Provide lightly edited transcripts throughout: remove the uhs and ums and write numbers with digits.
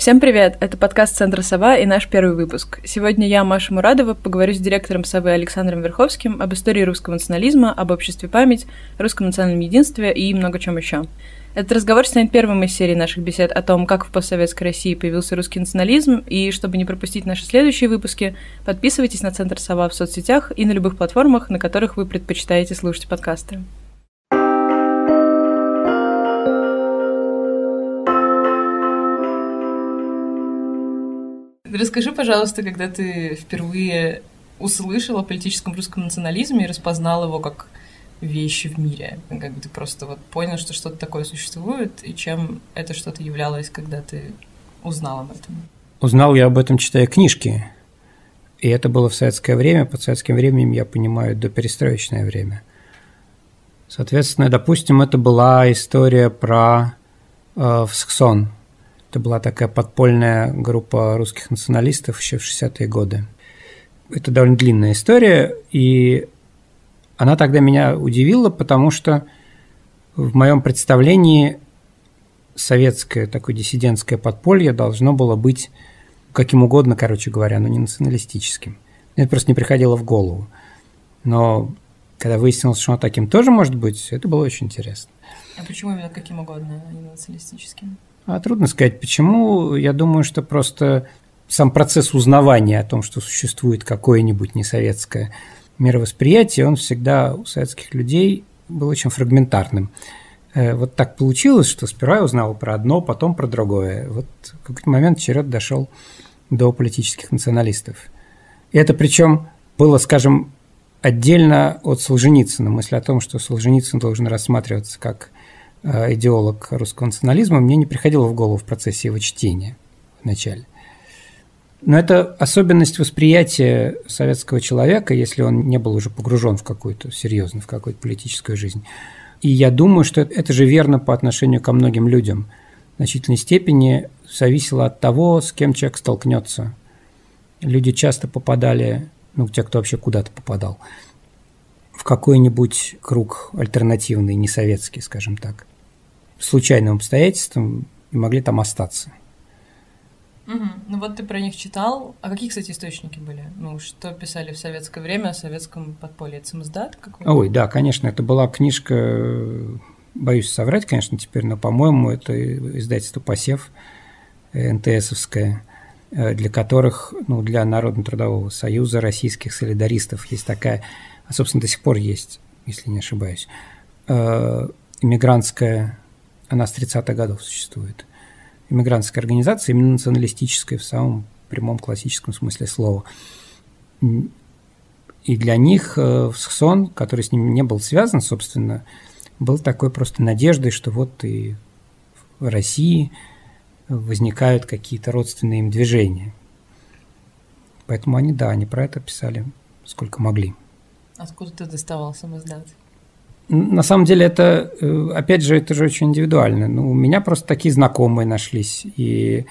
Всем привет! Это подкаст «Центра СОВА» и наш первый выпуск. Сегодня я, Маша Мурадова, поговорю с директором СОВы Александром Верховским об истории русского национализма, об обществе «Память», русском национальном единстве и много чем еще. Этот разговор станет первым из серии наших бесед о том, как в постсоветской России появился русский национализм, и чтобы не пропустить наши следующие выпуски, подписывайтесь на «Центр СОВА» в соцсетях и на любых платформах, на которых вы предпочитаете слушать подкасты. Расскажи, пожалуйста, когда ты впервые услышала о политическом русском национализме и распознала его как вещи в мире, как бы ты просто вот понял, что что-то такое существует, и чем это что-то являлось, когда ты узнал об этом? Узнал я об этом, читая книжки, и это было в советское время, под советским временем я понимаю доперестроечное время. Соответственно, допустим, это была история про ВСХСОН. Это была такая подпольная группа русских националистов еще в 60-е годы. Это довольно длинная история, и она тогда меня удивила, потому что в моем представлении советское такое диссидентское подполье должно было быть каким угодно, короче говоря, но не националистическим. Мне это просто не приходило в голову. Но когда выяснилось, что оно таким тоже может быть, это было очень интересно. А почему именно каким угодно, а не националистическим? Трудно сказать, почему. Я думаю, что просто сам процесс узнавания о том, что существует какое-нибудь несоветское мировосприятие, он всегда у советских людей был очень фрагментарным. Вот так получилось, что сперва я узнал про одно, потом про другое. Вот в какой-то момент черед дошел до политических националистов. И это причем было, скажем, отдельно от Солженицына. Мысль о том, что Солженицын должен рассматриваться как идеолог русского национализма, мне не приходило в голову в процессе его чтения вначале. Но это особенность восприятия советского человека, если он не был уже погружен в какую-то серьезную, в какую-то политическую жизнь. И я думаю, что это же верно по отношению ко многим людям. В значительной степени зависело от того, с кем человек столкнется. Люди часто попадали, те, кто вообще куда-то попадал, в какой-нибудь круг альтернативный, несоветский, скажем так, случайным обстоятельствам и могли там остаться. Угу. Вот ты про них читал. А какие, кстати, источники были? Что писали в советское время о советском подполье? Это самоздат какой-то? Ой, да, конечно, это была книжка, боюсь соврать, конечно, теперь, но, по-моему, это издательство «Посев», НТСовское, для которых, для Народно-Трудового Союза российских солидаристов есть такая... А, собственно, до сих пор есть, если не ошибаюсь, иммигрантская, она с 30-х годов существует, иммигрантская организация, именно националистическая в самом прямом классическом смысле слова. И для них ВСХСОН, который с ним не был связан, собственно, был такой просто надеждой, что вот и в России возникают какие-то родственные им движения. Поэтому они про это писали сколько могли. Откуда ты доставал самоздат? На самом деле это, опять же, это же очень индивидуально. У меня просто такие знакомые нашлись. И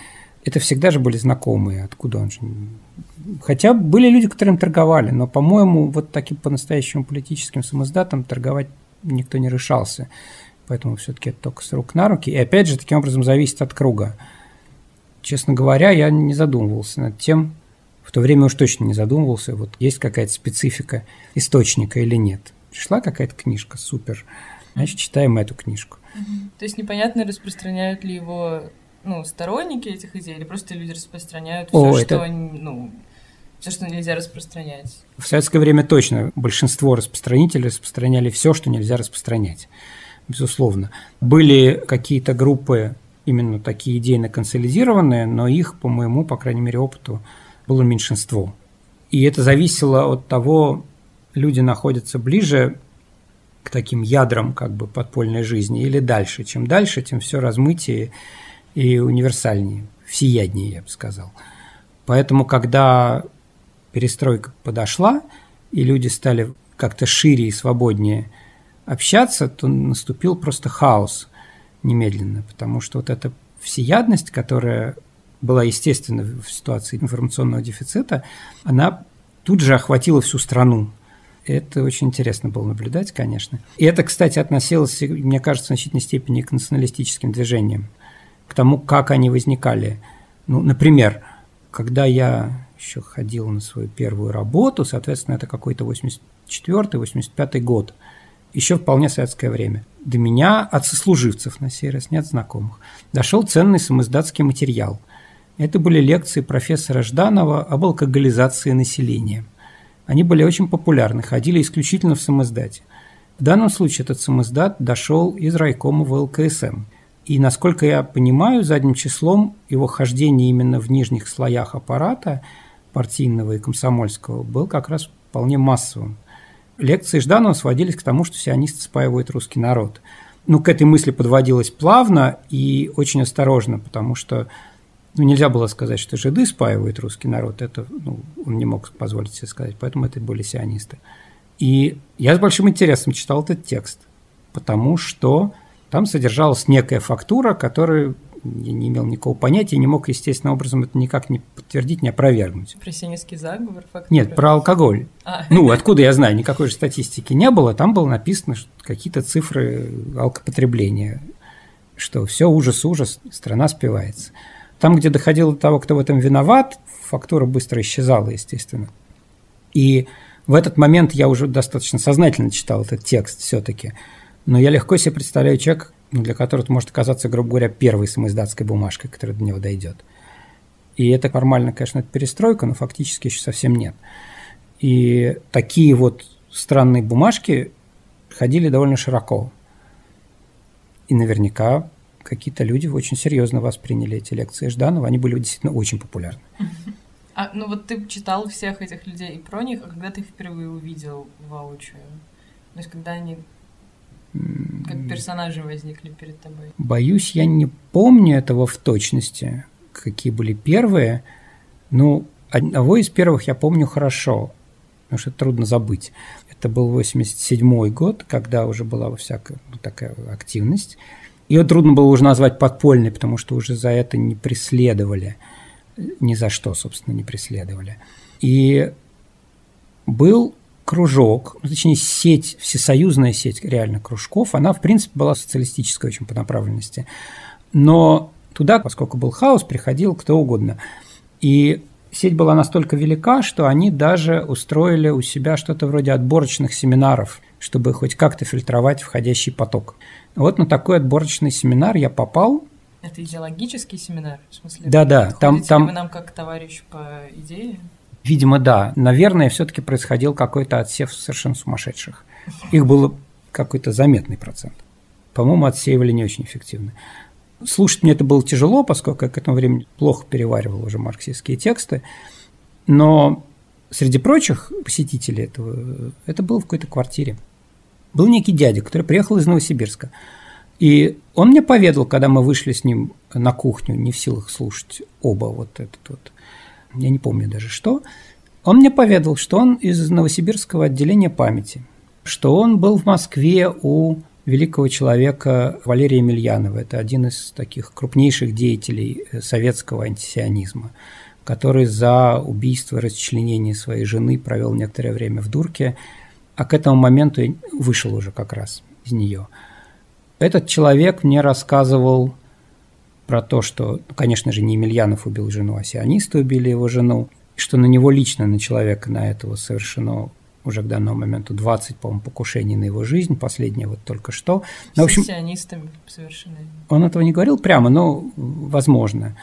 это всегда же были знакомые, откуда он же... Хотя были люди, которым торговали, но, по-моему, вот таким по-настоящему политическим самоздатом торговать никто не решался. Поэтому все-таки это только с рук на руки. И опять же, таким образом, зависит от круга. Честно говоря, я не задумывался над тем... В то время уж точно не задумывался, есть какая-то специфика источника или нет. Пришла какая-то книжка, супер, значит, читаем эту книжку. То есть непонятно, распространяют ли его сторонники этих идей, или просто люди распространяют все, что нельзя распространять? В советское время точно большинство распространителей распространяли все, что нельзя распространять, безусловно. Были какие-то группы, именно такие идейно консолидированные, но их, по крайней мере, опыту, было меньшинство. И это зависело от того, люди находятся ближе к таким ядрам подпольной жизни или дальше. Чем дальше, тем все размытие и универсальнее, всеяднее, я бы сказал. Поэтому, когда перестройка подошла, и люди стали как-то шире и свободнее общаться, то наступил просто хаос немедленно, потому что эта всеядность, которая... была естественно в ситуации информационного дефицита, она тут же охватила всю страну. Это очень интересно было наблюдать, конечно. И это, кстати, относилось, мне кажется, в значительной степени к националистическим движениям, к тому, как они возникали. Ну, например, когда я еще ходил на свою первую работу, соответственно, это какой-то 84-85 год, еще вполне советское время, до меня от сослуживцев, на сей раз не от знакомых, дошел ценный самоиздатский материал. Это были лекции профессора Жданова об алкоголизации населения. Они были очень популярны, ходили исключительно в самоиздате. В данном случае этот самоиздат дошел из райкома ВЛКСМ. И, насколько я понимаю, задним числом его хождение именно в нижних слоях аппарата партийного и комсомольского был как раз вполне массовым. Лекции Жданова сводились к тому, что сионисты спаивают русский народ. Но к этой мысли подводилось плавно и очень осторожно, потому что нельзя было сказать, что жиды спаивают русский народ. Это он не мог позволить себе сказать, поэтому это были сионисты. И я с большим интересом читал этот текст, потому что там содержалась некая фактура, которую я не имел никакого понятия, не мог естественным образом это никак не подтвердить, не опровергнуть. Про сионистский заговор? Фактура? Нет, про алкоголь. Откуда я знаю, никакой же статистики не было. Там было написано что какие-то цифры алкопотребления, что все ужас-ужас, страна спивается. Там, где доходило до того, кто в этом виноват, фактура быстро исчезала, естественно. И в этот момент я уже достаточно сознательно читал этот текст все-таки. Но я легко себе представляю человека, для которого это может оказаться, грубо говоря, первой самоиздатской бумажкой, которая до него дойдет. И это формально, конечно, это перестройка, но фактически еще совсем нет. И такие вот странные бумажки ходили довольно широко. И наверняка какие-то люди очень серьезно восприняли эти лекции Жданова. Они были действительно очень популярны. Вот ты читал всех этих людей и про них, а когда ты их впервые увидел воочию? То есть, когда они... Как персонажи возникли перед тобой? Боюсь, я не помню этого в точности, какие были первые. Одного из первых я помню хорошо, потому что это трудно забыть. Это был 87-й год, когда уже была всякая такая активность. Ее трудно было уже назвать подпольной, потому что уже за это не преследовали. Ни за что, собственно, не преследовали. И был... кружок, точнее сеть, всесоюзная сеть реально кружков, она, в принципе, была социалистической очень по направленности. Но туда, поскольку был хаос, приходил кто угодно. И сеть была настолько велика, что они даже устроили у себя что-то вроде отборочных семинаров, чтобы хоть как-то фильтровать входящий поток. Вот на такой отборочный семинар я попал. Это идеологический семинар? В смысле, да-да. Там... Вы нам как товарищ по идее? Видимо, да. Наверное, все-таки происходил какой-то отсев совершенно сумасшедших. Их было какой-то заметный процент. По-моему, отсеивали не очень эффективно. Слушать мне это было тяжело, поскольку я к этому времени плохо переваривал уже марксистские тексты. Но среди прочих посетителей этого, это было в какой-то квартире. Был некий дядя, который приехал из Новосибирска. И он мне поведал, когда мы вышли с ним на кухню, не в силах слушать оба вот этот вот, я не помню даже что, он мне поведал, что он из новосибирского отделения «Памяти», что он был в Москве у великого человека Валерия Емельянова, это один из таких крупнейших деятелей советского антисионизма, который за убийство и расчленение своей жены провел некоторое время в дурке, а к этому моменту вышел уже как раз из нее. Этот человек мне рассказывал про то, что, конечно же, не Емельянов убил жену, а сионисты убили его жену, что на него лично, на человека, на этого совершено уже к данному моменту 20, по-моему, покушений на его жизнь, последнее вот только что. Но, в общем, сионистами совершены. Он этого не говорил прямо, но возможно.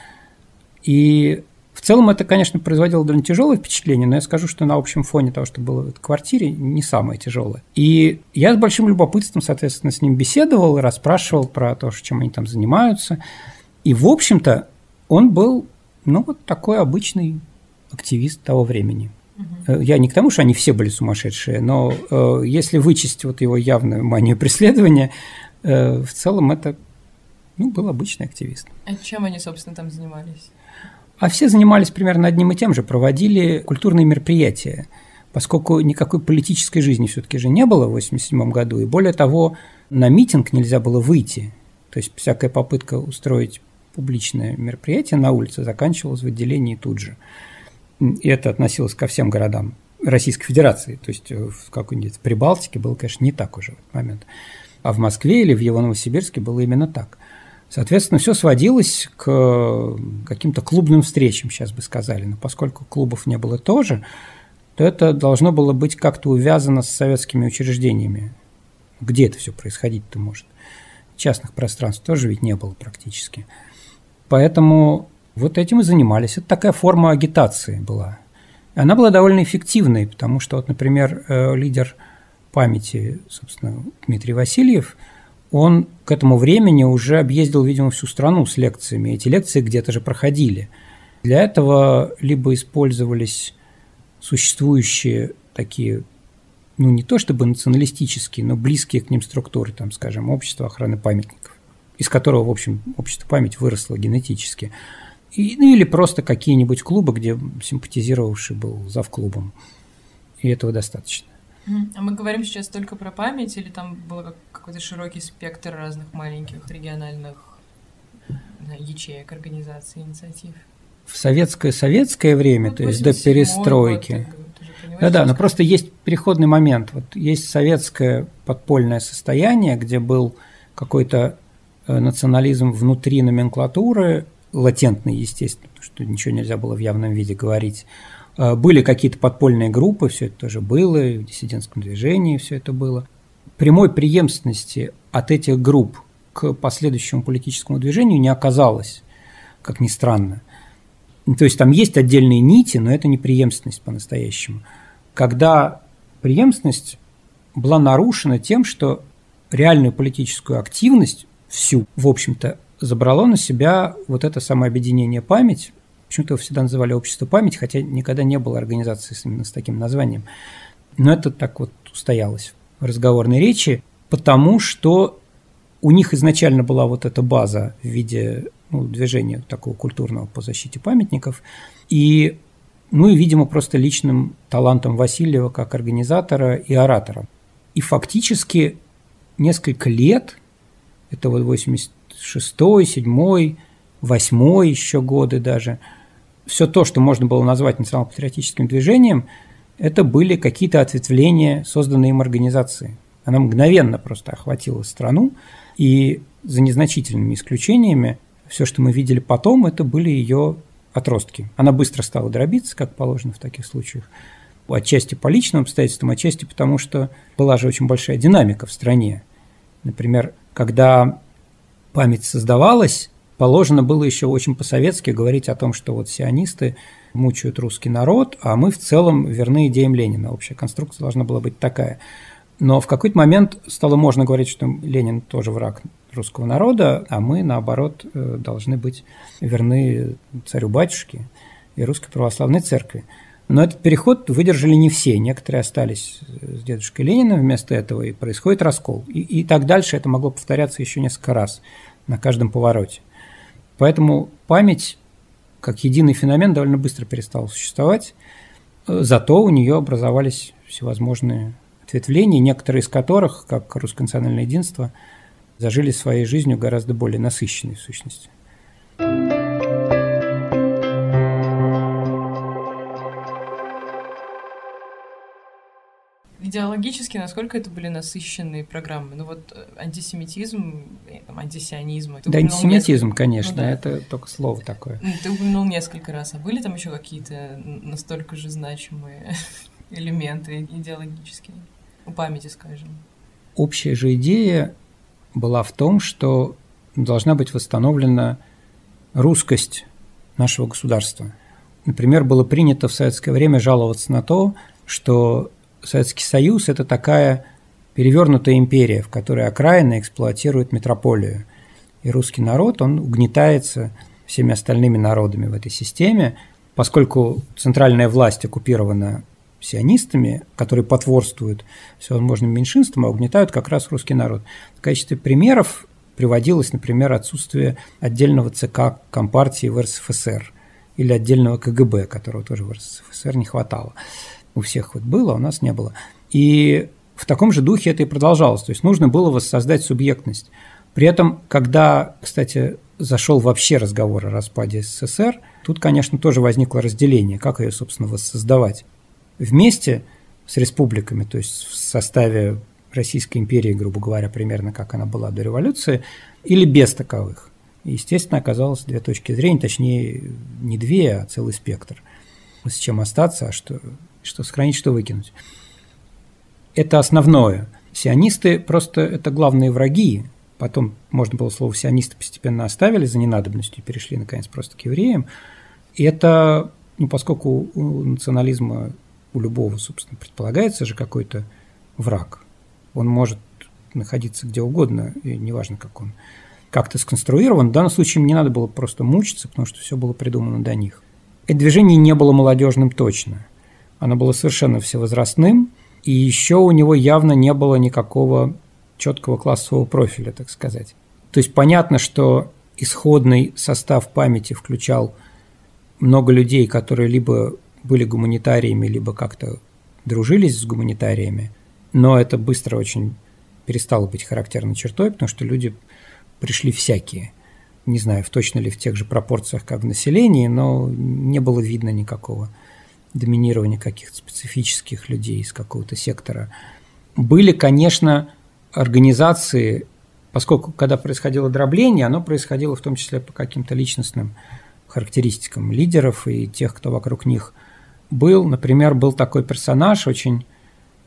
И в целом это, конечно, производило довольно тяжелое впечатление, но я скажу, что на общем фоне того, что было в этой квартире, не самое тяжелое. И я с большим любопытством, соответственно, с ним беседовал, расспрашивал про то, чем они там занимаются. И, в общем-то, он был, вот такой обычный активист того времени. Угу. Я не к тому, что они все были сумасшедшие, но если вычесть вот его явную манию преследования, в целом это, был обычный активист. А чем они, собственно, там занимались? А все занимались примерно одним и тем же, проводили культурные мероприятия, поскольку никакой политической жизни все-таки же не было в 1987 году, и более того, на митинг нельзя было выйти, то есть всякая попытка устроить публичное мероприятие на улице заканчивалось в отделении тут же. И это относилось ко всем городам Российской Федерации. То есть в какой-нибудь Прибалтике было, конечно, не так уже в этот момент. А в Москве или в его Новосибирске было именно так. Соответственно, все сводилось к каким-то клубным встречам, сейчас бы сказали. Но поскольку клубов не было тоже, то это должно было быть как-то увязано с советскими учреждениями. Где это все происходить-то может? Частных пространств тоже ведь не было практически. Поэтому вот этим и занимались. Это такая форма агитации была. Она была довольно эффективной, потому что, вот, например, лидер памяти, собственно, Дмитрий Васильев, он к этому времени уже объездил, видимо, всю страну с лекциями. Эти лекции где-то же проходили. Для этого либо использовались существующие такие, ну, не то чтобы националистические, но близкие к ним структуры, там, скажем, общество охраны памятников, из которого, в общем, общество память выросло генетически. Ну, или просто какие-нибудь клубы, где симпатизировавший был завклубом. И этого достаточно. А мы говорим сейчас только про память, или там был какой-то широкий спектр разных маленьких региональных ячеек, организаций, инициатив? В советское время, ну, то есть до перестройки. Год, да, но просто есть переходный момент. Вот есть советское подпольное состояние, где был какой-то национализм внутри номенклатуры, латентный, естественно, потому что ничего нельзя было в явном виде говорить. Были какие-то подпольные группы, все это тоже было, в диссидентском движении все это было. Прямой преемственности от этих групп к последующему политическому движению не оказалось, как ни странно. То есть там есть отдельные нити, но это не преемственность по-настоящему. Когда преемственность была нарушена тем, что реальную политическую активность всю, в общем-то, забрало на себя вот это самообъединение «Память». Почему-то его всегда называли «Общество памяти», хотя никогда не было организации именно с таким названием. Но это так вот устоялось в разговорной речи, потому что у них изначально была вот эта база в виде, ну, движения такого культурного по защите памятников. И, ну и, видимо, просто личным талантом Васильева как организатора и оратора. И фактически несколько лет, это вот 86-й, 7-й, 8-й еще годы даже, все то, что можно было назвать национал-патриотическим движением, это были какие-то ответвления созданные им организации. Она мгновенно просто охватила страну, и за незначительными исключениями все, что мы видели потом, это были ее отростки. Она быстро стала дробиться, как положено в таких случаях, отчасти по личным обстоятельствам, отчасти потому, что была же очень большая динамика в стране. Например, когда память создавалась, положено было еще очень по-советски говорить о том, что вот сионисты мучают русский народ, а мы в целом верны идеям Ленина. Общая конструкция должна была быть такая. Но в какой-то момент стало можно говорить, что Ленин тоже враг русского народа, а мы, наоборот, должны быть верны царю-батюшке и Русской православной церкви. Но этот переход выдержали не все. Некоторые остались с дедушкой Лениным вместо этого, и происходит раскол. И так дальше это могло повторяться еще несколько раз на каждом повороте. Поэтому память как единый феномен довольно быстро перестала существовать, зато у нее образовались всевозможные ответвления, некоторые из которых, как Русское национальное единство, зажили своей жизнью гораздо более насыщенной в сущности. Идеологически, насколько это были насыщенные программы? Ну вот антисемитизм, антисионизм. Да, антисемитизм, конечно, ну, да. Это только слово такое. Ты упомянул несколько раз, а были там еще какие-то настолько же значимые элементы идеологические? У памяти, скажем. Общая же идея была в том, что должна быть восстановлена русскость нашего государства. Например, было принято в советское время жаловаться на то, что Советский Союз – это такая перевернутая империя, в которой окраины эксплуатируют метрополию. И русский народ, он угнетается всеми остальными народами в этой системе, поскольку центральная власть оккупирована сионистами, которые потворствуют всевозможным меньшинствам, а угнетают как раз русский народ. В качестве примеров приводилось, например, отсутствие отдельного ЦК Компартии в РСФСР или отдельного КГБ, которого тоже в РСФСР не хватало. У всех вот было, а у нас не было. И в таком же духе это и продолжалось. То есть нужно было воссоздать субъектность. При этом, когда, кстати, зашел вообще разговор о распаде СССР, тут, конечно, тоже возникло разделение, как ее, собственно, воссоздавать. Вместе с республиками, то есть в составе Российской империи, грубо говоря, примерно как она была до революции, или без таковых. Естественно, оказалось две точки зрения, точнее, не две, а целый спектр. С чем остаться, а что сохранить, что выкинуть. Это основное. Сионисты просто это главные враги. Потом можно было слово «сионисты» постепенно оставили за ненадобностью, перешли, наконец, просто к евреям. И это, поскольку у национализма, у любого, собственно, предполагается же какой-то враг. Он может находиться где угодно, и неважно, как он как-то сконструирован. В данном случае им не надо было просто мучиться, потому что все было придумано до них. Это движение не было молодежным точно. Оно было совершенно всевозрастным, и еще у него явно не было никакого четкого классового профиля, так сказать. То есть понятно, что исходный состав памяти включал много людей, которые либо были гуманитариями, либо как-то дружились с гуманитариями, но это быстро очень перестало быть характерной чертой, потому что люди пришли всякие. Не знаю, точно ли в тех же пропорциях, как в населении, но не было видно никакого доминирования каких-то специфических людей из какого-то сектора. Были, конечно, организации, поскольку когда происходило дробление, оно происходило в том числе по каким-то личностным характеристикам лидеров и тех, кто вокруг них был. Например, был такой персонаж, очень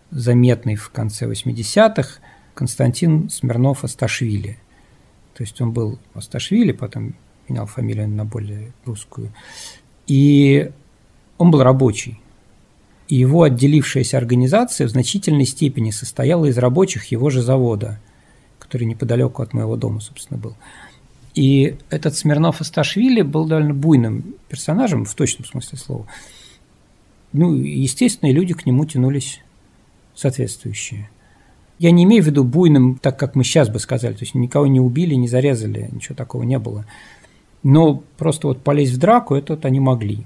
заметный в конце 80-х, Константин Смирнов-Осташвили. То есть он был Осташвили, потом менял фамилию на более русскую. И он был рабочий. И его отделившаяся организация в значительной степени состояла из рабочих его же завода, который неподалеку от моего дома, собственно, был. И этот Смирнов-Осташвили был довольно буйным персонажем, в точном смысле слова. Естественно, и люди к нему тянулись соответствующие. Я не имею в виду буйным, так как мы сейчас бы сказали, то есть никого не убили, не зарезали, ничего такого не было. Но просто полезть в драку, это вот они могли.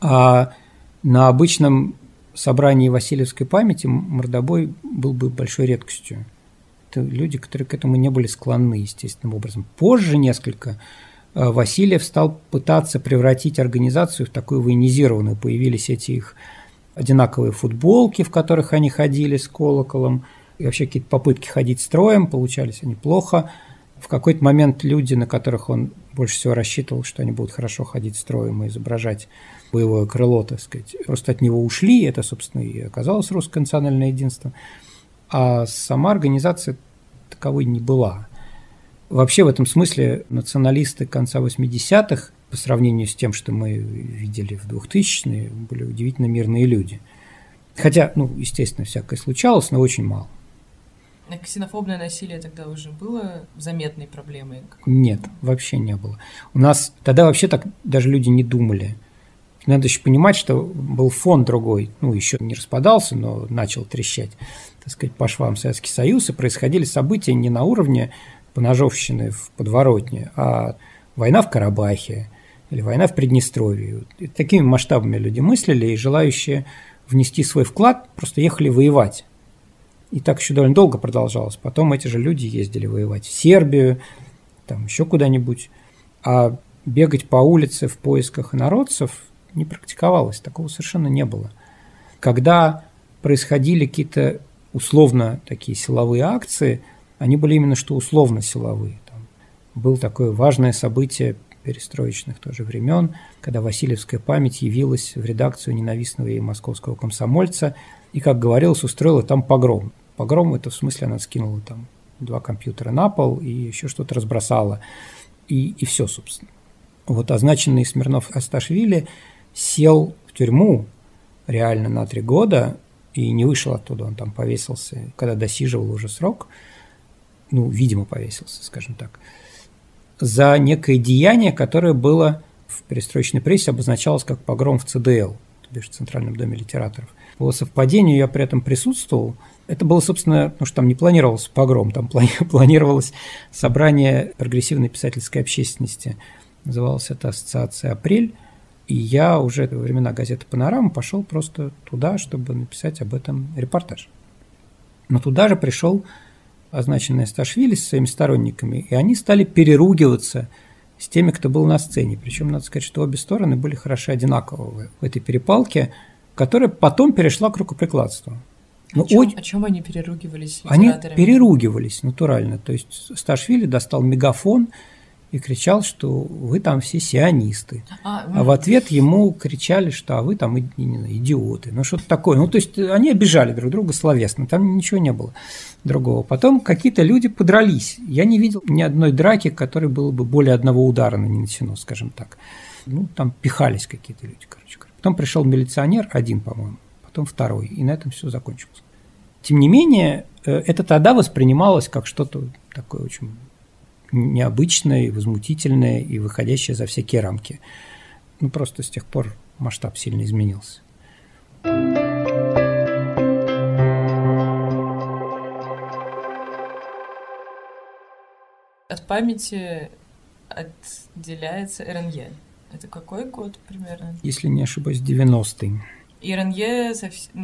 А на обычном собрании Васильевской памяти мордобой был бы большой редкостью. Это люди, которые к этому не были склонны естественным образом. Позже несколько Васильев стал пытаться превратить организацию в такую военизированную. Появились эти их одинаковые футболки, в которых они ходили с колоколом, и вообще какие-то попытки ходить строем, получались они плохо. В какой-то момент люди, на которых он больше всего рассчитывал, что они будут хорошо ходить строем и изображать боевое крыло, так сказать, просто от него ушли, это, собственно, и оказалось Русское национальное единство. А сама организация таковой не была. Вообще, в этом смысле, националисты конца 80-х, по сравнению с тем, что мы видели в 2000-е, были удивительно мирные люди. Хотя, естественно, всякое случалось, но очень мало. Ксенофобное насилие тогда уже было заметной проблемой? Нет, вообще не было. У нас тогда вообще так даже люди не думали. Надо еще понимать, что был фон другой, еще не распадался, но начал трещать, так сказать, по швам Советский Союз, и происходили события не на уровне поножовщины в подворотне, а война в Карабахе или война в Приднестровье. И такими масштабами люди мыслили, и желающие внести свой вклад просто ехали воевать. И так еще довольно долго продолжалось. Потом эти же люди ездили воевать в Сербию, там еще куда-нибудь. А бегать по улице в поисках инородцев не практиковалось. Такого совершенно не было. Когда происходили какие-то условно такие силовые акции, они были именно что условно силовые. Там было такое важное событие перестроечных тоже времен, когда Васильевская память явилась в редакцию ненавистного ей московского «Комсомольца» и, как говорилось, устроила там погром. Погром – это в смысле она скинула там 2 компьютера на пол и еще что-то разбросала. И все, собственно. Означенный Смирнов-Осташвили сел в тюрьму реально на 3 года и не вышел оттуда. Он там повесился, когда досиживал уже срок. Видимо, повесился, скажем так. За некое деяние, которое было в перестроечной прессе обозначалось как погром в ЦДЛ, то бишь в Центральном доме литераторов. По совпадению я при этом присутствовал. Это было, собственно, что там не планировался погром, там планировалось собрание прогрессивной писательской общественности. Называлась это «Ассоциация Апрель». И я уже во времена газеты «Панорама» пошел просто туда, чтобы написать об этом репортаж. Но туда же пришел означенный Осташвили со своими сторонниками, и они стали переругиваться с теми, кто был на сцене. Причем, надо сказать, что обе стороны были хороши одинаково в этой перепалке, которая потом перешла к рукоприкладству. О чем они переругивались? Они переругивались натурально. То есть Осташвили достал мегафон и кричал, что вы там все сионисты. А в ответ ему кричали, что а вы там идиоты. Ну, что-то такое. Ну, то есть они обижали друг друга словесно. Там ничего не было другого. Потом какие-то люди подрались. Я не видел ни одной драки, которой было бы более одного удара нанесено, скажем так. Ну, там пихались какие-то люди, короче. Потом пришел милиционер, один, по-моему, потом второй. И на этом все закончилось. Тем не менее, это тогда воспринималось как что-то такое очень... необычное, возмутительное и выходящее за всякие рамки. Ну, просто с тех пор масштаб сильно изменился. От памяти отделяется РНЕ. Это какой год примерно? Если не ошибаюсь, 90-й. И РНЕ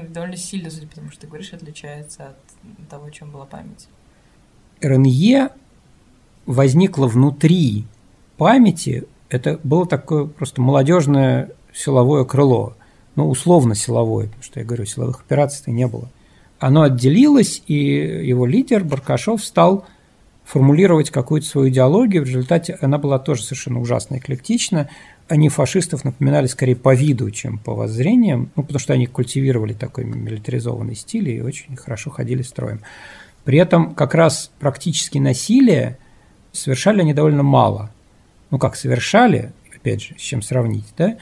довольно сильно, судя потому что ты говоришь, отличается от того, чем была память. РНЕ возникло внутри памяти, это было такое просто молодежное силовое крыло, ну, условно силовое, потому что я говорю, силовых операций-то не было. Оно отделилось, и его лидер Баркашов стал формулировать какую-то свою идеологию, в результате она была тоже совершенно ужасно эклектична, они фашистов напоминали скорее по виду, чем по воззрениям, ну, потому что они культивировали такой милитаризованный стиль и очень хорошо ходили строем. При этом как раз практически насилие совершали они довольно мало. Ну, как совершали, опять же, с чем сравнить, да?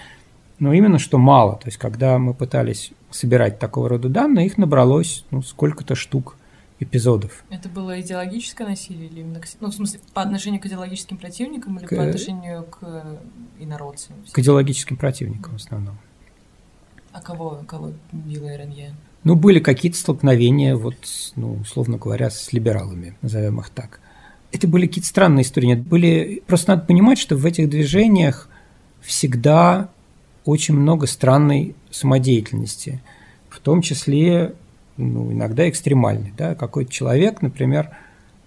Но именно что мало. То есть, когда мы пытались собирать такого рода данные, их набралось, ну, сколько-то штук эпизодов. Это было идеологическое насилие? Или именно, ну, в смысле, по отношению к идеологическим противникам или по отношению к инородцам? К идеологическим противникам в основном. А кого била РНЕ? Ну, были какие-то столкновения, вот, ну, условно говоря, с либералами, назовем их так. Это были какие-то странные истории. Просто надо понимать, что в этих движениях всегда очень много странной самодеятельности, в том числе, ну, иногда экстремальной. Да? Какой-то человек, например,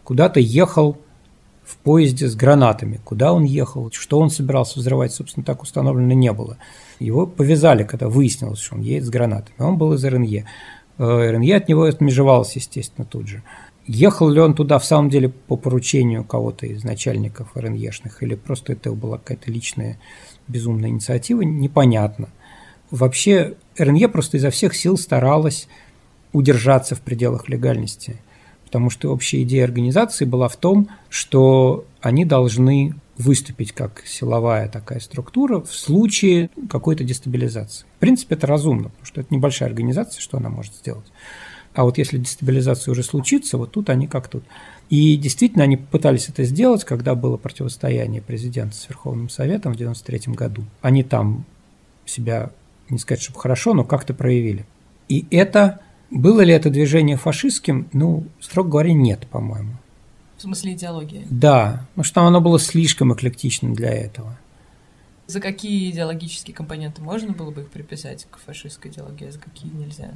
куда-то ехал в поезде с гранатами. Куда он ехал, что он собирался взрывать, собственно, так установлено не было. Его повязали, когда выяснилось, что он едет с гранатами. Он был из РНЕ. РНЕ от него отмежевалось, естественно, тут же. Ехал ли он туда в самом деле по поручению кого-то из начальников РНЕшных, или просто это была какая-то личная безумная инициатива, непонятно. Вообще РНЕ просто изо всех сил старалась удержаться в пределах легальности, потому что общая идея организации была в том, что они должны выступить как силовая такая структура в случае какой-то дестабилизации. В принципе, это разумно, потому что это небольшая организация, что она может сделать. А вот если дестабилизация уже случится, вот тут они как тут. И действительно, они пытались это сделать, когда было противостояние президента с Верховным Советом в 1993 году. Они там себя, не сказать, чтобы хорошо, но как-то проявили. И это... Было ли это движение фашистским? Ну, строго говоря, нет, по-моему. В смысле идеологии? Да, потому что оно было слишком эклектичным для этого. За какие идеологические компоненты можно было бы их приписать к фашистской идеологии, а за какие нельзя?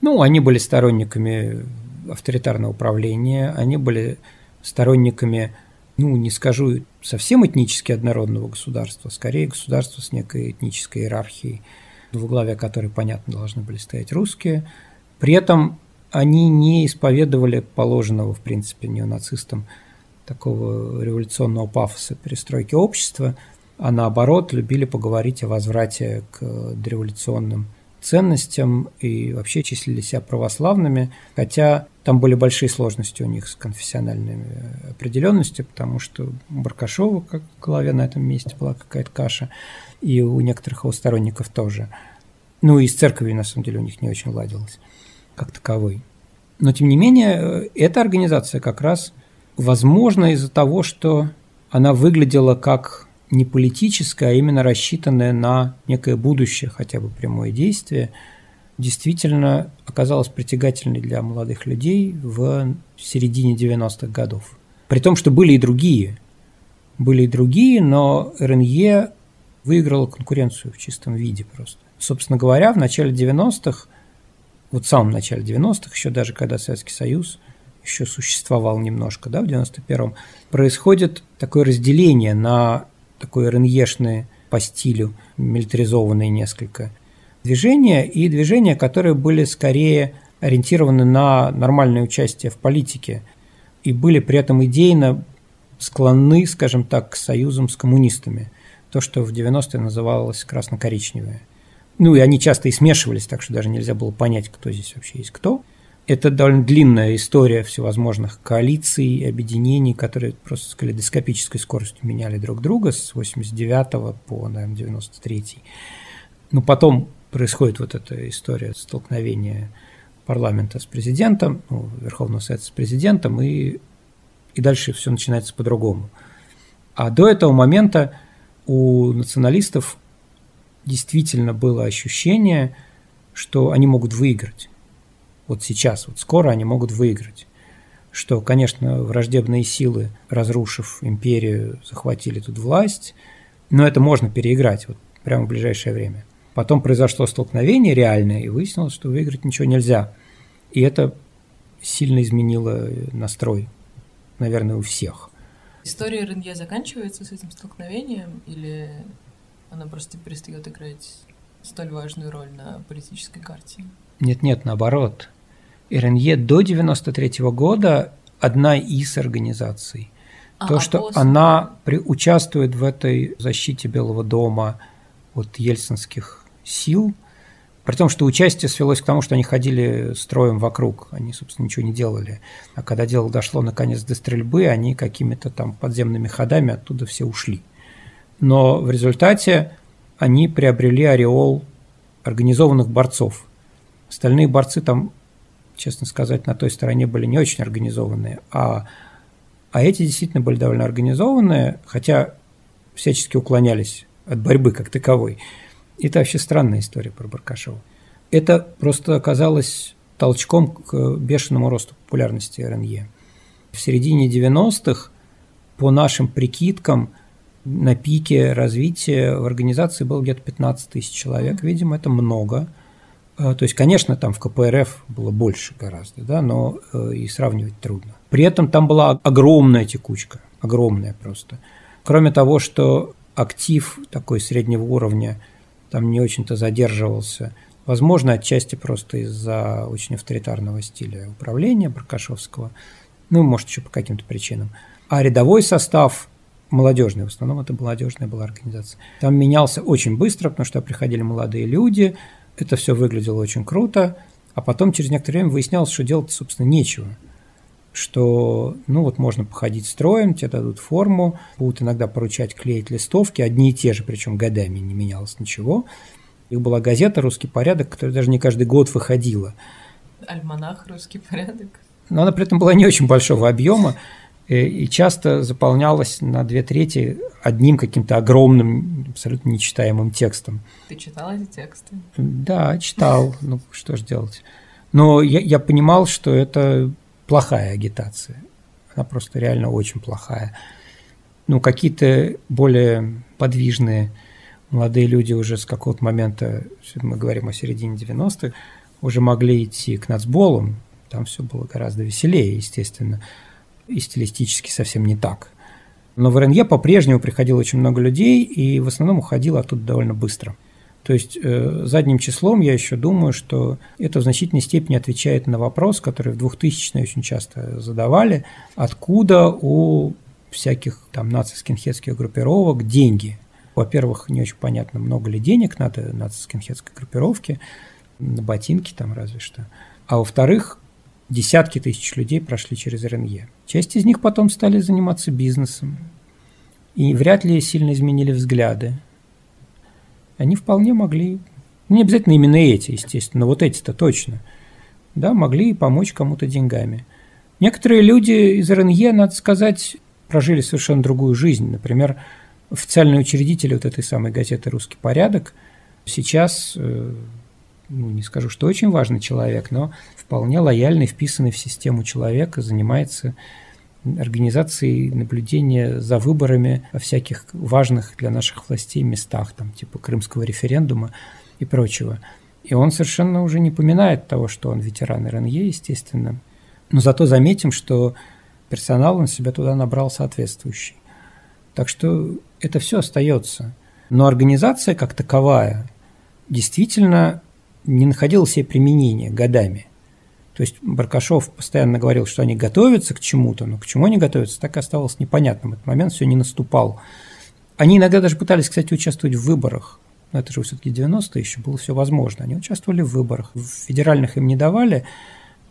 Ну, они были сторонниками авторитарного управления, они были сторонниками, ну, не скажу совсем этнически однородного государства, скорее государства с некой этнической иерархией, во главе которой, понятно, должны были стоять русские. При этом они не исповедовали положенного, в принципе, неонацистам такого революционного пафоса перестройки общества, а наоборот любили поговорить о возврате к дореволюционным ценностям и вообще числили себя православными, хотя там были большие сложности у них с конфессиональными определенностями, потому что у Баркашова, как в голове на этом месте, была какая-то каша, и у некоторых его сторонников тоже. Ну и с церковью, на самом деле, у них не очень ладилось, как таковой. Но, тем не менее, эта организация как раз возможна из-за того, что она выглядела как... не политическое, а именно рассчитанное на некое будущее, хотя бы прямое действие, действительно оказалось притягательной для молодых людей в середине 90-х годов. При том, что были и другие, но РНЕ выиграла конкуренцию в чистом виде просто. Собственно говоря, в начале 90-х, вот в самом начале 90-х, еще даже когда Советский Союз еще существовал немножко, да, в 91-м, происходит такое разделение на такой РНЕшные по стилю, милитаризованные несколько движения, и движения, которые были скорее ориентированы на нормальное участие в политике и были при этом идейно склонны, скажем так, к союзам с коммунистами. То, что в 90-е называлось красно-коричневое. Ну и они часто и смешивались, так что даже нельзя было понять, кто здесь вообще есть кто. Это довольно длинная история всевозможных коалиций, объединений, которые просто с калейдоскопической скоростью меняли друг друга с 89-го по, наверное, 93-й. Но потом происходит вот эта история столкновения парламента с президентом, ну, Верховного Совета с президентом, и дальше все начинается по-другому. А до этого момента у националистов действительно было ощущение, что они могут выиграть. Вот сейчас, вот скоро они могут выиграть. Что, конечно, враждебные силы, разрушив империю, захватили тут власть, но это можно переиграть вот прямо в ближайшее время. Потом произошло столкновение реальное, и выяснилось, что выиграть ничего нельзя. И это сильно изменило настрой, наверное, у всех. История РНЕ заканчивается с этим столкновением, или она просто перестает играть столь важную роль на политической карте? Нет, наоборот. РНЕ до 1993 года одна из организаций. То, что после... она участвует в этой защите Белого дома от ельцинских сил, при том, что участие свелось к тому, что они ходили строем вокруг, они, собственно, ничего не делали. А когда дело дошло, наконец, до стрельбы, они какими-то там подземными ходами оттуда все ушли. Но в результате они приобрели ореол организованных борцов. Остальные борцы там, честно сказать, на той стороне были не очень организованные, а эти действительно были довольно организованные, хотя всячески уклонялись от борьбы как таковой. Это вообще странная история про Баркашова. Это просто оказалось толчком к бешеному росту популярности РНЕ. В середине 90-х, по нашим прикидкам, на пике развития в организации было где-то 15 тысяч человек. Видимо, это много. То есть, конечно, там в КПРФ было больше гораздо, да, но и сравнивать трудно. При этом там была огромная текучка, огромная просто. Кроме того, что актив такой среднего уровня там не очень-то задерживался. Возможно, отчасти просто из-за очень авторитарного стиля управления баркашовского, ну, может, еще по каким-то причинам. А рядовой состав молодежный, в основном это молодежная была организация. Там менялся очень быстро, потому что приходили молодые люди, это все выглядело очень круто, а потом через некоторое время выяснялось, что делать, собственно, нечего. Что, ну вот можно походить строем, тебе дадут форму, будут иногда поручать клеить листовки, одни и те же, причем годами не менялось ничего. И была газета «Русский порядок», которая даже не каждый год выходила. Альманах «Русский порядок». Но она при этом была не очень большого объема и часто заполнялась на 2/3 одним каким-то огромным, абсолютно нечитаемым текстом. Ты читал эти тексты? Да, читал. Ну, что же делать? Но я понимал, что это... плохая агитация, она просто реально очень плохая. Ну, какие-то более подвижные молодые люди уже с какого-то момента, мы говорим о середине 90-х, уже могли идти к нацболам, там все было гораздо веселее, естественно, и стилистически совсем не так. Но в РНЕ по-прежнему приходило очень много людей, и в основном уходило оттуда довольно быстро. То есть задним числом я еще думаю, что это в значительной степени отвечает на вопрос, который в 2000-е очень часто задавали, откуда у всяких там нацистскинхетских группировок деньги. Во-первых, не очень понятно, много ли денег надо нацистскинхетской группировке, на ботинки там разве что. А во-вторых, десятки тысяч людей прошли через РНЕ. Часть из них потом стали заниматься бизнесом и вряд ли сильно изменили взгляды. Они вполне могли, не обязательно именно эти, естественно, но вот эти-то точно, да, могли помочь кому-то деньгами. Некоторые люди из РНЕ, надо сказать, прожили совершенно другую жизнь. Например, официальные учредители вот этой самой газеты «Русский порядок» сейчас, ну, не скажу, что очень важный человек, но вполне лояльный, вписанный в систему человек, занимается организации наблюдения за выборами во всяких важных для наших властей местах, там, типа крымского референдума и прочего. И он совершенно уже не поминает того, что он ветеран РНЕ, естественно. Но зато заметим, что персонал он себя туда набрал соответствующий. Так что это все остается. Но организация как таковая действительно не находила себе применения годами. То есть Баркашов постоянно говорил, что они готовятся к чему-то, но к чему они готовятся, так и оставалось непонятным. Этот момент все не наступал. Они иногда даже пытались, кстати, участвовать в выборах. Но это же все-таки 90-е еще было все возможно. Они участвовали в выборах. В федеральных им не давали,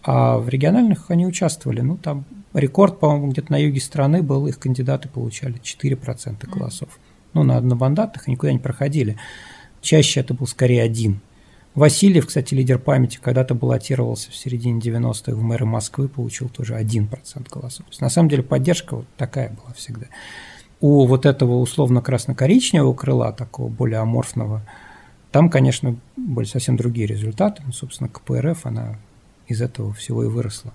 а в региональных они участвовали. Ну, там рекорд, по-моему, где-то на юге страны был, их кандидаты получали 4% голосов. Ну, на одномандатных они никуда не проходили. Чаще это был скорее один. Васильев, кстати, лидер Памяти, когда-то баллотировался в середине 90-х в мэры Москвы, получил тоже 1% голосов. То есть, на самом деле поддержка вот такая была всегда. У вот этого условно-красно-коричневого крыла, такого более аморфного, там, конечно, были совсем другие результаты. Ну, собственно, КПРФ, она из этого всего и выросла.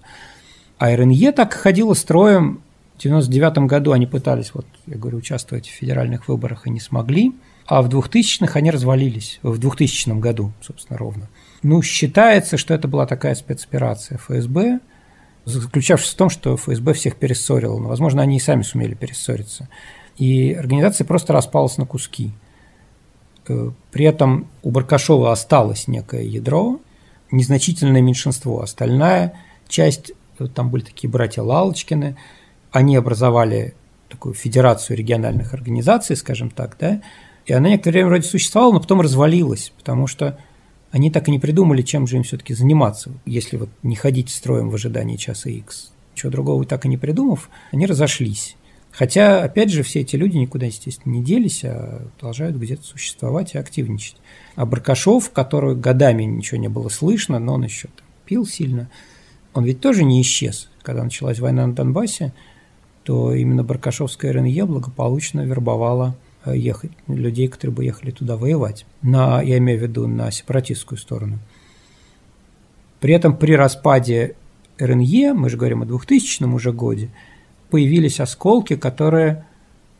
А РНЕ так ходила строем. В 1999 году они пытались, вот я говорю, участвовать в федеральных выборах и не смогли. А в 2000-х они развалились, в 2000 году, собственно, ровно. Ну, считается, что это была такая спецоперация ФСБ, заключавшаяся в том, что ФСБ всех перессорило. Но, возможно, они и сами сумели перессориться. И организация просто распалась на куски. При этом у Баркашова осталось некое ядро, незначительное меньшинство. Остальная часть, там были такие братья Лалочкины, они образовали такую федерацию региональных организаций, скажем так, да, и она некоторое время вроде существовала, но потом развалилась, потому что они так и не придумали, чем же им все-таки заниматься, если вот не ходить строем в ожидании часа X. Чего другого так и не придумав, они разошлись. Хотя, опять же, все эти люди никуда, естественно, не делись, а продолжают где-то существовать и активничать. А Баркашов, которого годами ничего не было слышно, но он еще там пил сильно, он ведь тоже не исчез. Когда началась война на Донбассе, то именно баркашовская РНЕ благополучно вербовала ехать, людей, которые бы ехали туда воевать, я имею в виду на сепаратистскую сторону. При этом при распаде РНЕ, мы же говорим о 2000 уже годе, появились осколки, которые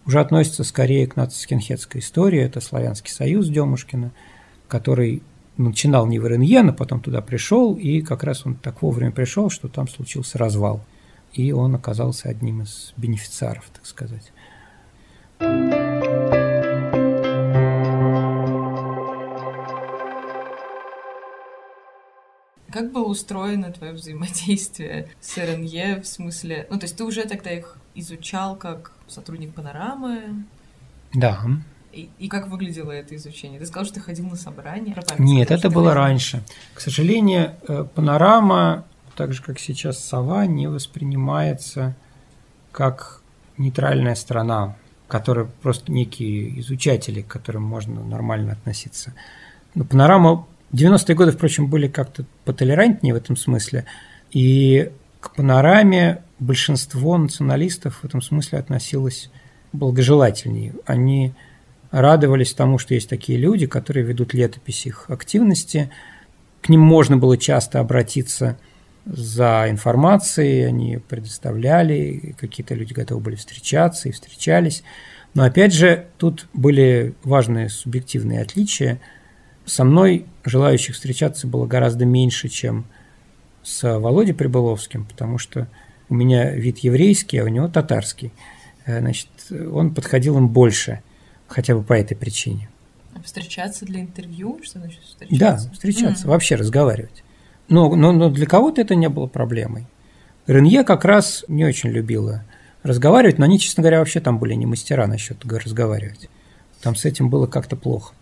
уже относятся скорее к нацистско-скинхедской истории. Это Славянский союз Демушкина, который начинал не в РНЕ, но потом туда пришел, и как раз он так вовремя пришел, что там случился развал. И он оказался одним из бенефициаров, так сказать. Как было устроено твое взаимодействие с РНЕ, в смысле... Ну, то есть ты уже тогда их изучал как сотрудник «Панорамы»? Да. И как выглядело это изучение? Ты сказал, что ты ходил на собрания? Нет, это было раньше. К сожалению, «Панорама», так же, как сейчас «Сова», не воспринимается как нейтральная страна, которая просто некие изучатели, к которым можно нормально относиться. Но «Панорама», 90-е годы, впрочем, были как-то потолерантнее в этом смысле, и к «Панораме» большинство националистов в этом смысле относилось благожелательнее. Они радовались тому, что есть такие люди, которые ведут летопись их активности, к ним можно было часто обратиться за информацией, они предоставляли, какие-то люди готовы были встречаться и встречались. Но опять же, тут были важные субъективные отличия. Со мной желающих встречаться было гораздо меньше, чем с Володей Прибыловским, потому что у меня вид еврейский, а у него татарский. Значит, он подходил им больше, хотя бы по этой причине. А встречаться для интервью? Что значит встречаться? Да, встречаться, вообще разговаривать. Но для кого-то это не было проблемой. РНЕ как раз не очень любила разговаривать, но они, честно говоря, вообще там были не мастера насчет разговаривать. Там с этим было как-то плохо.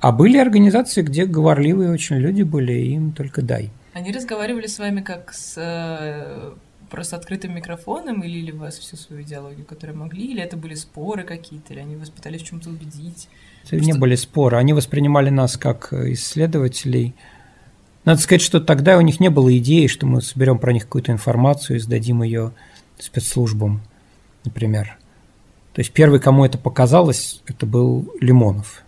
А были организации, где говорливые очень люди были, им только дай. Они разговаривали с вами как с просто открытым микрофоном, или вас всю свою идеологию, которую могли, или это были споры какие-то, или они вас пытались в чем-то убедить? Это не были споры, они воспринимали нас как исследователей. Надо сказать, что тогда у них не было идеи, что мы соберем про них какую-то информацию и сдадим ее спецслужбам, например. То есть первый, кому это показалось, это был Лимонов.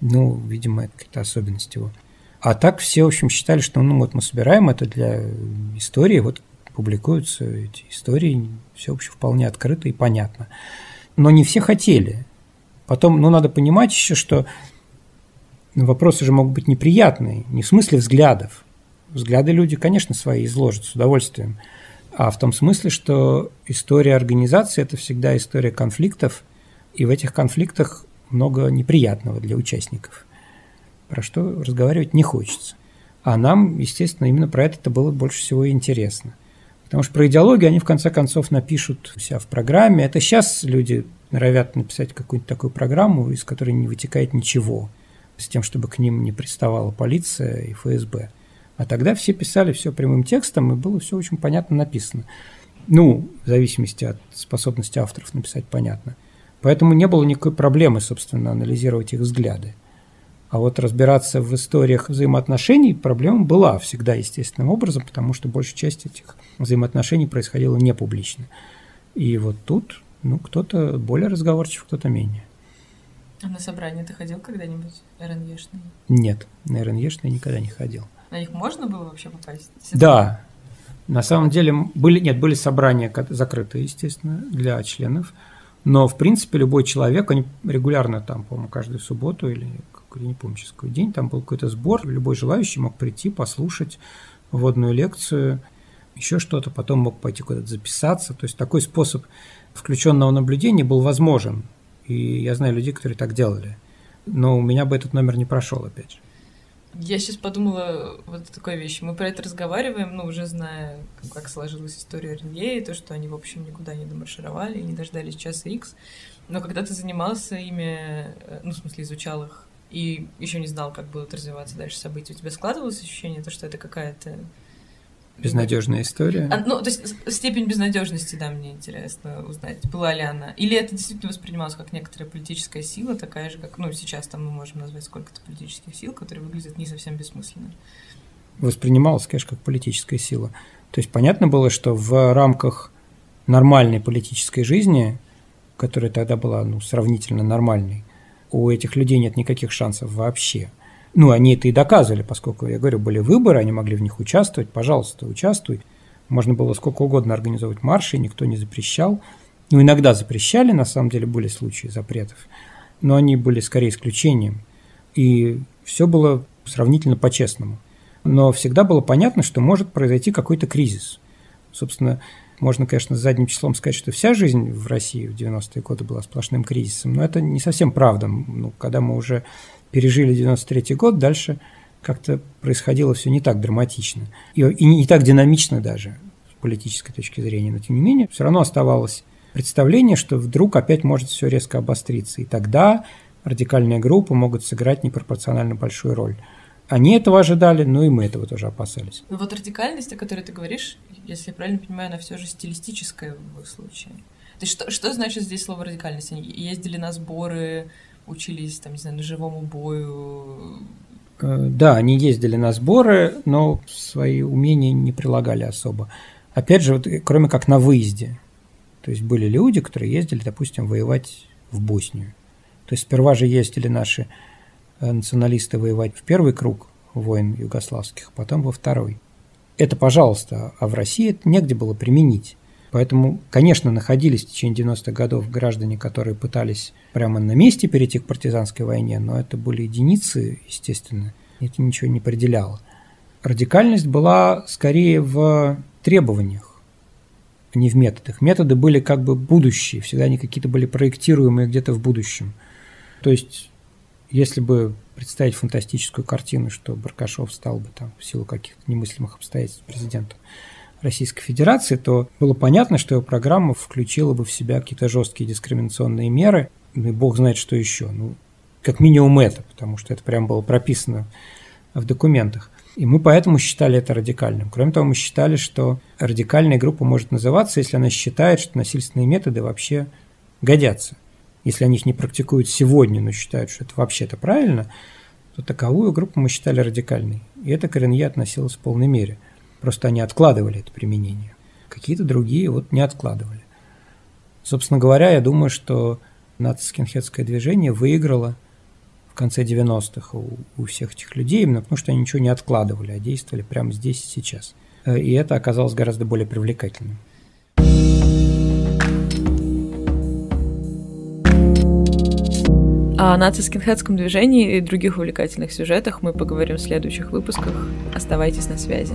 Ну, видимо, это какие-то особенности его. А так все, в общем, считали, что ну вот мы собираем это для истории, вот публикуются эти истории, все, в общем, вполне открыто и понятно. Но не все хотели. Потом, надо понимать еще, что вопросы же могут быть неприятные, не в смысле взглядов. Взгляды люди, конечно, свои изложат с удовольствием, а в том смысле, что история организации – это всегда история конфликтов, и в этих конфликтах много неприятного для участников, про что разговаривать не хочется. А нам, естественно, именно про это было больше всего интересно. Потому что про идеологию они, в конце концов, напишут у себя в программе. Это сейчас люди норовят написать какую-нибудь такую программу, из которой не вытекает ничего, с тем, чтобы к ним не приставала полиция и ФСБ. А тогда все писали все прямым текстом, и было все очень понятно написано. Ну, в зависимости от способности авторов написать понятно. Поэтому не было никакой проблемы, собственно, анализировать их взгляды. А вот разбираться в историях взаимоотношений проблема была всегда естественным образом, потому что большая часть этих взаимоотношений происходила не публично. И вот тут, ну, кто-то более разговорчив, кто-то менее. А на собрание ты ходил когда-нибудь РНЕшные? Нет, на РНЕшные никогда не ходил. На них можно было вообще попасть? Да. На самом деле были собрания закрытые, естественно, для членов. Но, в принципе, любой человек, они регулярно там, по-моему, каждую субботу или не помню, через какой день, там был какой-то сбор, любой желающий мог прийти, послушать вводную лекцию, еще что-то, потом мог пойти куда-то записаться. То есть такой способ включенного наблюдения был возможен. И я знаю людей, которые так делали. Но у меня бы этот номер не прошел, опять же. Я сейчас подумала вот о такой вещи. Мы про это разговариваем, но уже зная, как сложилась история РНЕ, и то, что они, в общем, никуда не домаршировали, не дождались часа X. Но когда ты занимался ими, ну, в смысле, изучал их, и еще не знал, как будут развиваться дальше события, у тебя складывалось ощущение, что это какая-то... безнадежная история? Ну, то есть степень безнадежности, да, мне интересно узнать, была ли она. Или это действительно воспринималось как некоторая политическая сила, такая же, как, ну, сейчас там мы можем назвать сколько-то политических сил, которые выглядят не совсем бессмысленно. Воспринималось, конечно, как политическая сила. То есть понятно было, что в рамках нормальной политической жизни, которая тогда была, ну, сравнительно нормальной, у этих людей нет никаких шансов вообще. Ну, они это и доказывали, поскольку, я говорю, были выборы, они могли в них участвовать, пожалуйста, участвуй. Можно было сколько угодно организовывать марши, никто не запрещал. Ну, иногда запрещали, на самом деле были случаи запретов, но они были скорее исключением. И все было сравнительно по-честному. Но всегда было понятно, что может произойти какой-то кризис. Собственно, можно, конечно, задним числом сказать, что вся жизнь в России в 90-е годы была сплошным кризисом, но это не совсем правда. Ну, когда мы уже пережили 93-й год, дальше как-то происходило все не так драматично и не так динамично даже с политической точки зрения. Но, тем не менее, все равно оставалось представление, что вдруг опять может все резко обостриться, и тогда радикальные группы могут сыграть непропорционально большую роль. Они этого ожидали, но и мы этого тоже опасались. Но вот радикальность, о которой ты говоришь, если я правильно понимаю, она все же стилистическая в их случае. То есть что значит здесь слово «радикальность»? Они ездили на сборы, учились, там, не знаю, на живому бою? Да, они ездили на сборы, но свои умения не прилагали особо. Опять же, вот, кроме как на выезде. То есть были люди, которые ездили, допустим, воевать в Боснию. То есть сперва же ездили наши националисты воевать в первый круг войн югославских, потом во второй. Это, пожалуйста, а в России это негде было применить. Поэтому, конечно, находились в течение 90-х годов граждане, которые пытались прямо на месте перейти к партизанской войне, но это были единицы, естественно, это ничего не определяло. Радикальность была скорее в требованиях, а не в методах. Методы были как бы будущие, всегда они какие-то были проектируемые где-то в будущем. То есть если бы представить фантастическую картину, что Баркашов стал бы там в силу каких-то немыслимых обстоятельств президентом Российской Федерации, то было понятно, что его программа включила бы в себя какие-то жесткие дискриминационные меры, и бог знает, что еще. Ну, как минимум это, потому что это прямо было прописано в документах. И мы поэтому считали это радикальным. Кроме того, мы считали, что радикальная группа может называться, если она считает, что насильственные методы вообще годятся. Если они их не практикуют сегодня, но считают, что это вообще-то правильно, то таковую группу мы считали радикальной. И это к РНЕ относилось в полной мере. Просто они откладывали это применение. Какие-то другие вот не откладывали. Собственно говоря, я думаю, что нацистско-скинхедское движение выиграло в конце 90-х у всех этих людей, именно потому что они ничего не откладывали, а действовали прямо здесь и сейчас. И это оказалось гораздо более привлекательным. О нацистско-скинхедском движении и других увлекательных сюжетах мы поговорим в следующих выпусках. Оставайтесь на связи.